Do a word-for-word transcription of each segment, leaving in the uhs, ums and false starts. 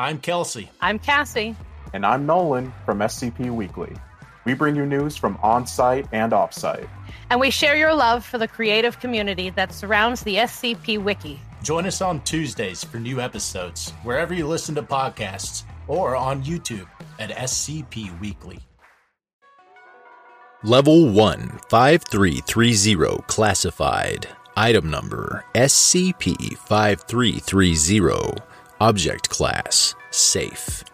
I'm Kelsey. I'm Cassie. And I'm Nolan from S C P Weekly. We bring you news from on-site and off-site. And we share your love for the creative community that surrounds the S C P Wiki. Join us on Tuesdays for new episodes, wherever you listen to podcasts, or on YouTube at S C P Weekly. Level one, five three three zero, classified. Item number, S C P fifty-three thirty. Object class, safe.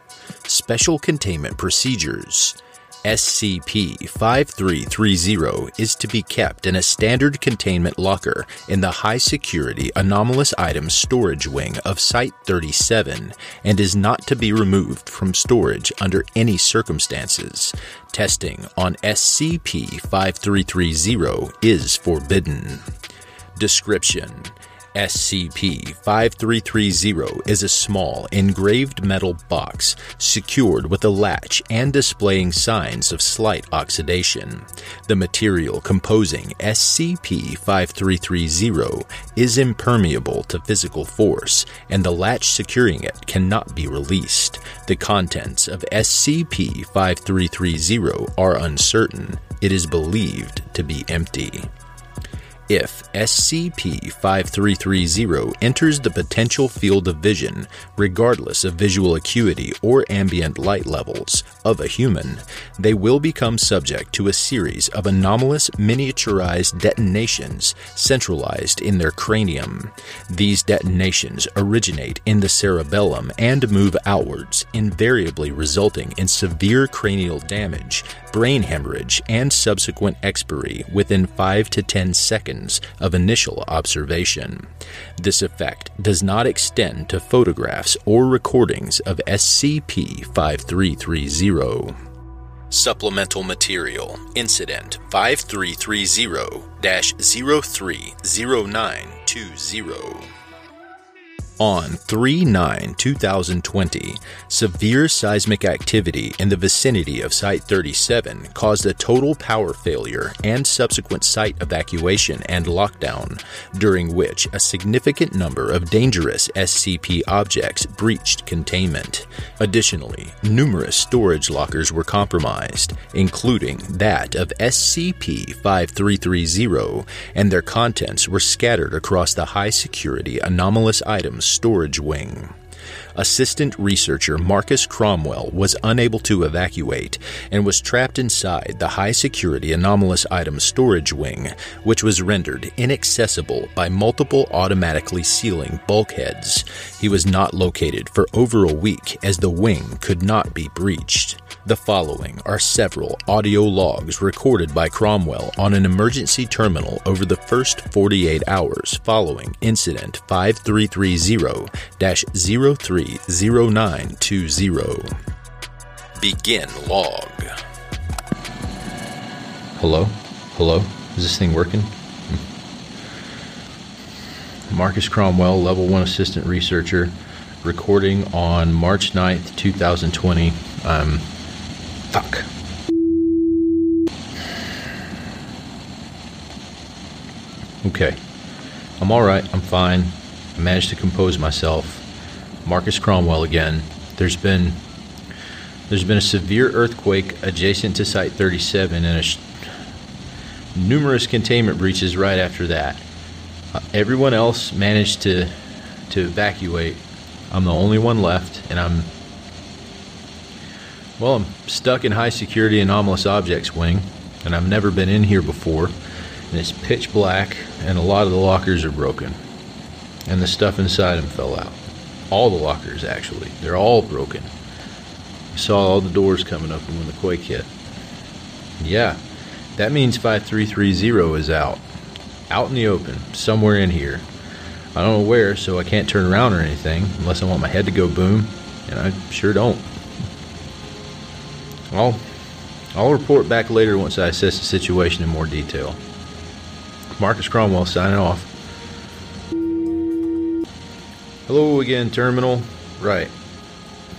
Special containment procedures. S C P fifty-three thirty is to be kept in a standard containment locker in the high-security anomalous items storage wing of Site thirty-seven and is not to be removed from storage under any circumstances. Testing on S C P fifty-three thirty is forbidden. Description. S C P fifty-three thirty is a small, engraved metal box secured with a latch and displaying signs of slight oxidation. The material composing S C P fifty-three thirty is impermeable to physical force, and the latch securing it cannot be released. The contents of S C P fifty-three thirty are uncertain. It is believed to be empty. If S C P fifty-three thirty enters the potential field of vision, regardless of visual acuity or ambient light levels, of a human, they will become subject to a series of anomalous miniaturized detonations centralized in their cranium. These detonations originate in the cerebellum and move outwards, invariably resulting in severe cranial damage, brain hemorrhage, and subsequent expiry within five to ten seconds. Of initial observation. This effect does not extend to photographs or recordings of S C P fifty-three thirty. Supplemental material. Incident five three three zero dash zero three zero nine two zero. On three nine two thousand twenty, severe seismic activity in the vicinity of Site thirty-seven caused a total power failure and subsequent site evacuation and lockdown, during which a significant number of dangerous S C P objects breached containment. Additionally, numerous storage lockers were compromised, including that of S C P fifty-three thirty, and their contents were scattered across the high-security anomalous items storage wing. Assistant researcher Marcus Cromwell was unable to evacuate and was trapped inside the high-security anomalous item storage wing, which was rendered inaccessible by multiple automatically sealing bulkheads. He was not located for over a week as the wing could not be breached. The following are several audio logs recorded by Cromwell on an emergency terminal over the first forty-eight hours following Incident five three three zero dash zero three. zero nine two zero. Begin log. Hello? Hello? Is this thing working? Marcus Cromwell, Level one Assistant Researcher, recording on March ninth, twenty twenty. Um, fuck. Okay. I'm alright. I'm fine. I managed to compose myself. Marcus Cromwell again. There's been there's been a severe earthquake adjacent to Site thirty-seven and a sh- numerous containment breaches right after that. Uh, everyone else managed to to evacuate. I'm the only one left, and I'm well, I'm stuck in high security anomalous objects wing, and I've never been in here before, and it's pitch black, and a lot of the lockers are broken, and the stuff inside them fell out. All the lockers, actually. They're all broken. I saw all the doors coming up when the quake hit. Yeah, that means fifty-three thirty is out. Out in the open, somewhere in here. I don't know where, so I can't turn around or anything, unless I want my head to go boom, and I sure don't. I'll, I'll report back later once I assess the situation in more detail. Marcus Cromwell signing off. Hello again, Terminal. Right.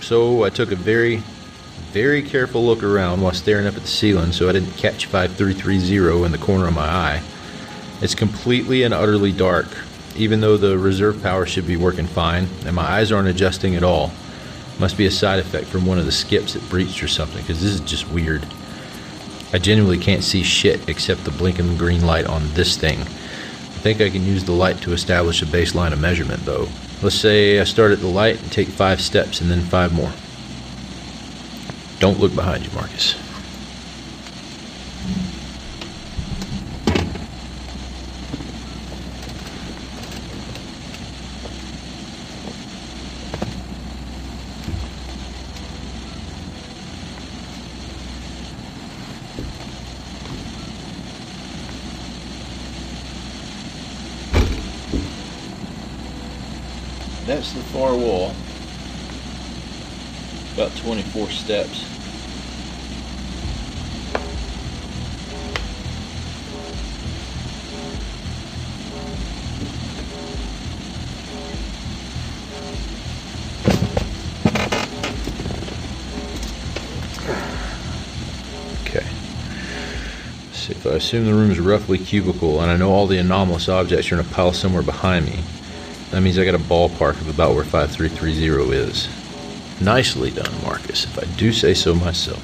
So I took a very, very careful look around while staring up at the ceiling so I didn't catch fifty-three thirty in the corner of my eye. It's completely and utterly dark, even though the reserve power should be working fine, and my eyes aren't adjusting at all. Must be a side effect from one of the skips that breached or something, because this is just weird. I genuinely can't see shit except the blinking green light on this thing. I think I can use the light to establish a baseline of measurement, though. Let's say I start at the light and take five steps and then five more. Don't look behind you, Marcus. That's the far wall. About twenty-four steps. Okay. So if I assume the room is roughly cubical, and I know all the anomalous objects are in a pile somewhere behind me, that means I got a ballpark of about where five three three zero is. Nicely done, Marcus, if I do say so myself.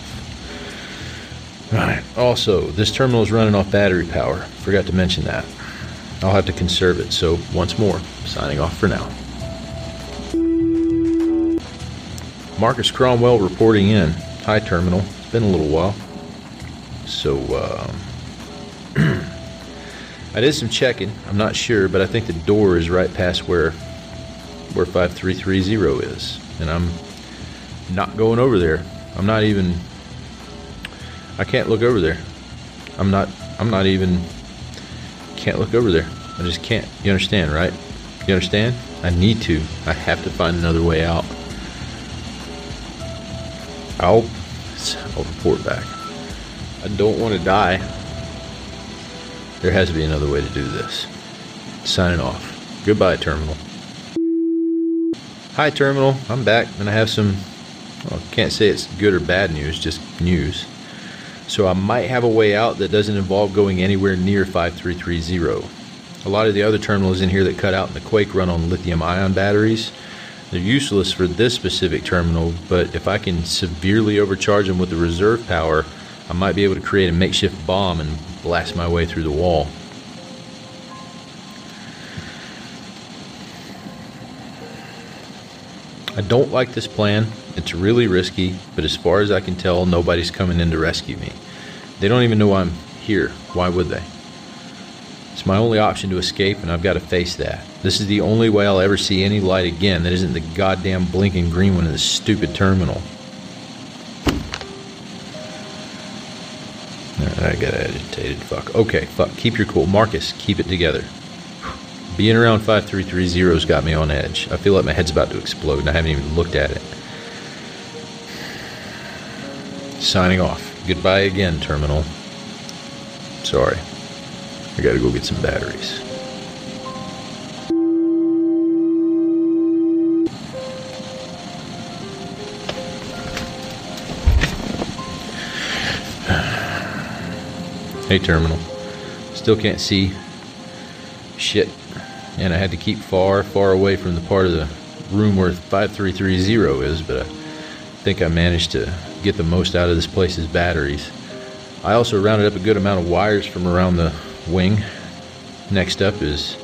Alright, also, this terminal is running off battery power. Forgot to mention that. I'll have to conserve it, so once more, signing off for now. Marcus Cromwell reporting in. Hi, Terminal. It's been a little while. So, uh... I did some checking. I'm not sure, but I think the door is right past where where five three three zero is, and I'm not going over there. I'm not even I can't look over there. I'm not I'm not even can't look over there. I just can't. You understand, right? You understand? I need to. I have to find another way out. I'll I'll report back. I don't want to die. There has to be another way to do this. Signing off. Goodbye, Terminal. Hi, Terminal. I'm back, and I have some... Well, I can't say it's good or bad news, just news. So I might have a way out that doesn't involve going anywhere near five three three zero. A lot of the other terminals in here that cut out in the quake run on lithium-ion batteries. They're useless for this specific terminal, but if I can severely overcharge them with the reserve power, I might be able to create a makeshift bomb and blast my way through the wall. I don't like this plan. It's really risky, but as far as I can tell, nobody's coming in to rescue me. They don't even know I'm here. Why would they? It's my only option to escape, and I've got to face that. This is the only way I'll ever see any light again that isn't the goddamn blinking green one in this stupid terminal. I got agitated. Fuck. Okay, fuck. Keep your cool. Marcus, keep it together. Being around five three three zero's got me on edge. I feel like my head's about to explode and I haven't even looked at it. Signing off. Goodbye again, Terminal. Sorry. I gotta go get some batteries. Hey, Terminal. Still can't see shit, and I had to keep far, far away from the part of the room where five three three zero is, but I think I managed to get the most out of this place's batteries. I also rounded up a good amount of wires from around the wing. Next up is...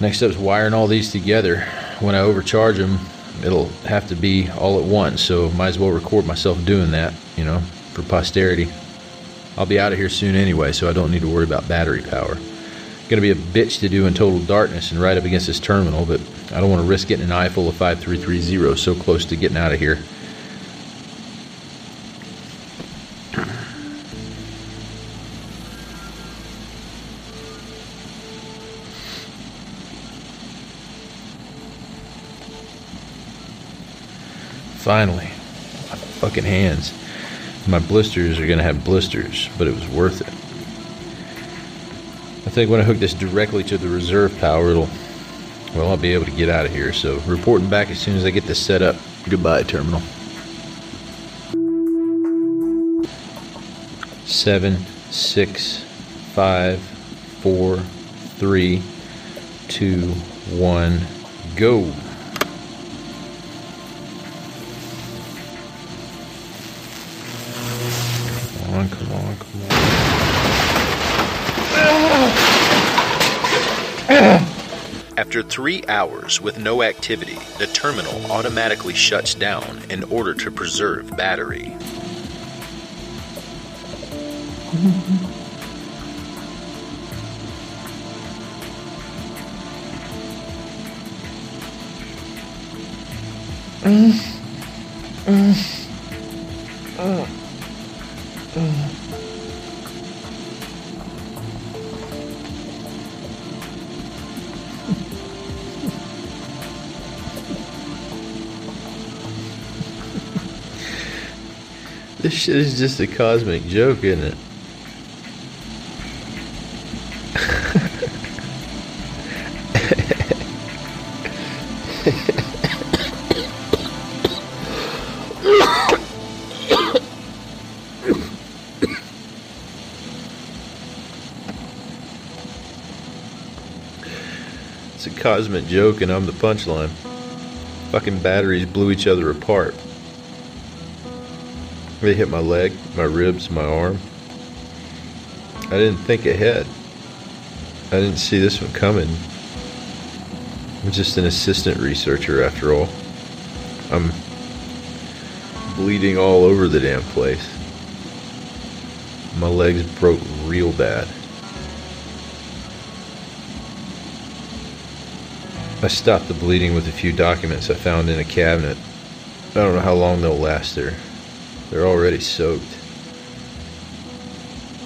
Next up is wiring all these together. When I overcharge them, it'll have to be all at once, so might as well record myself doing that, you know, for posterity. I'll be out of here soon anyway, so I don't need to worry about battery power. Gonna be a bitch to do in total darkness and right up against this terminal, but I don't want to risk getting an eye full of five three three zero so close to getting out of here. Finally, my fucking hands. My blisters are going to have blisters, but it was worth it. I think when I hook this directly to the reserve power, it'll... Well, I'll be able to get out of here, so reporting back as soon as I get this set up. Goodbye, Terminal. Seven, six, five, four, three, two, one, go! come on, come on. After three hours with no activity, the terminal automatically shuts down in order to preserve battery. Mm. Mm. Mm. Mm. This shit is just a cosmic joke, isn't it? Cosmic joke, and I'm the punchline. Fucking batteries blew each other apart. They hit my leg, my ribs, my arm. I didn't think ahead. I didn't see this one coming. I'm just an assistant researcher after all. I'm bleeding all over the damn place. My legs broke real bad. I stopped the bleeding with a few documents I found in a cabinet. I don't know how long they'll last there. They're already soaked.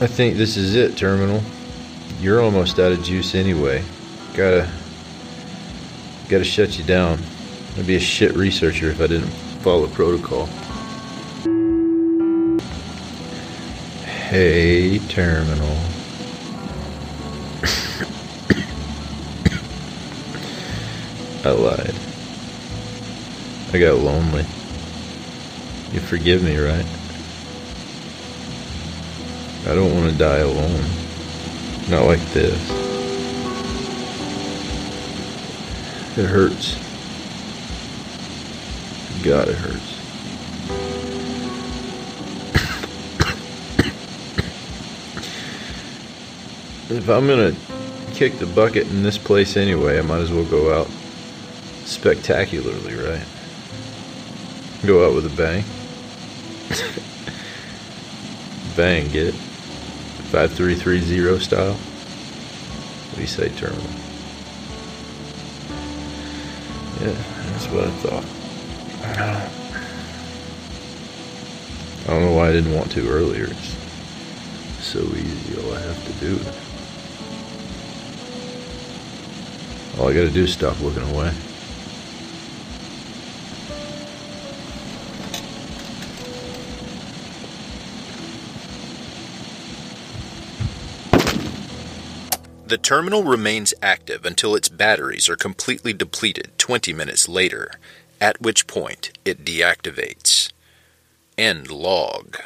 I think this is it, Terminal. You're almost out of juice anyway. Gotta... Gotta shut you down. I'd be a shit researcher if I didn't follow protocol. Hey, Terminal. I lied. I got lonely. You forgive me, right? I don't want to die alone. Not like this. It hurts. God, it hurts. If I'm gonna kick the bucket in this place anyway, I might as well go out spectacularly, right? Go out with a bang. Bang, get it? five three three zero style? What do you say, Terminal? Yeah, that's what I thought. I don't know why I didn't want to earlier. It's so easy, all I have to do. All I gotta do is stop looking away. The terminal remains active until its batteries are completely depleted twenty minutes later, at which point it deactivates. End log.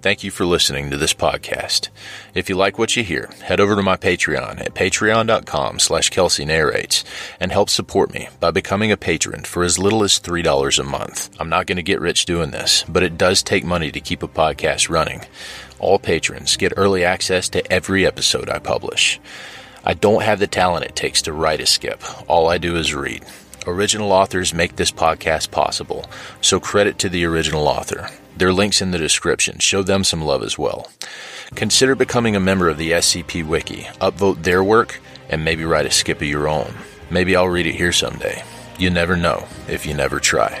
Thank you for listening to this podcast. If you like what you hear, head over to my Patreon at patreon.com slash Kelsey Narrates and help support me by becoming a patron for as little as three dollars a month. I'm not going to get rich doing this, but it does take money to keep a podcast running. All patrons get early access to every episode I publish. I don't have the talent it takes to write a skip. All I do is read. Original authors make this podcast possible, so credit to the original author. There are links in the description. Show them some love as well. Consider becoming a member of the S C P Wiki. Upvote their work and maybe write a skip of your own. Maybe I'll read it here someday. You never know if you never try.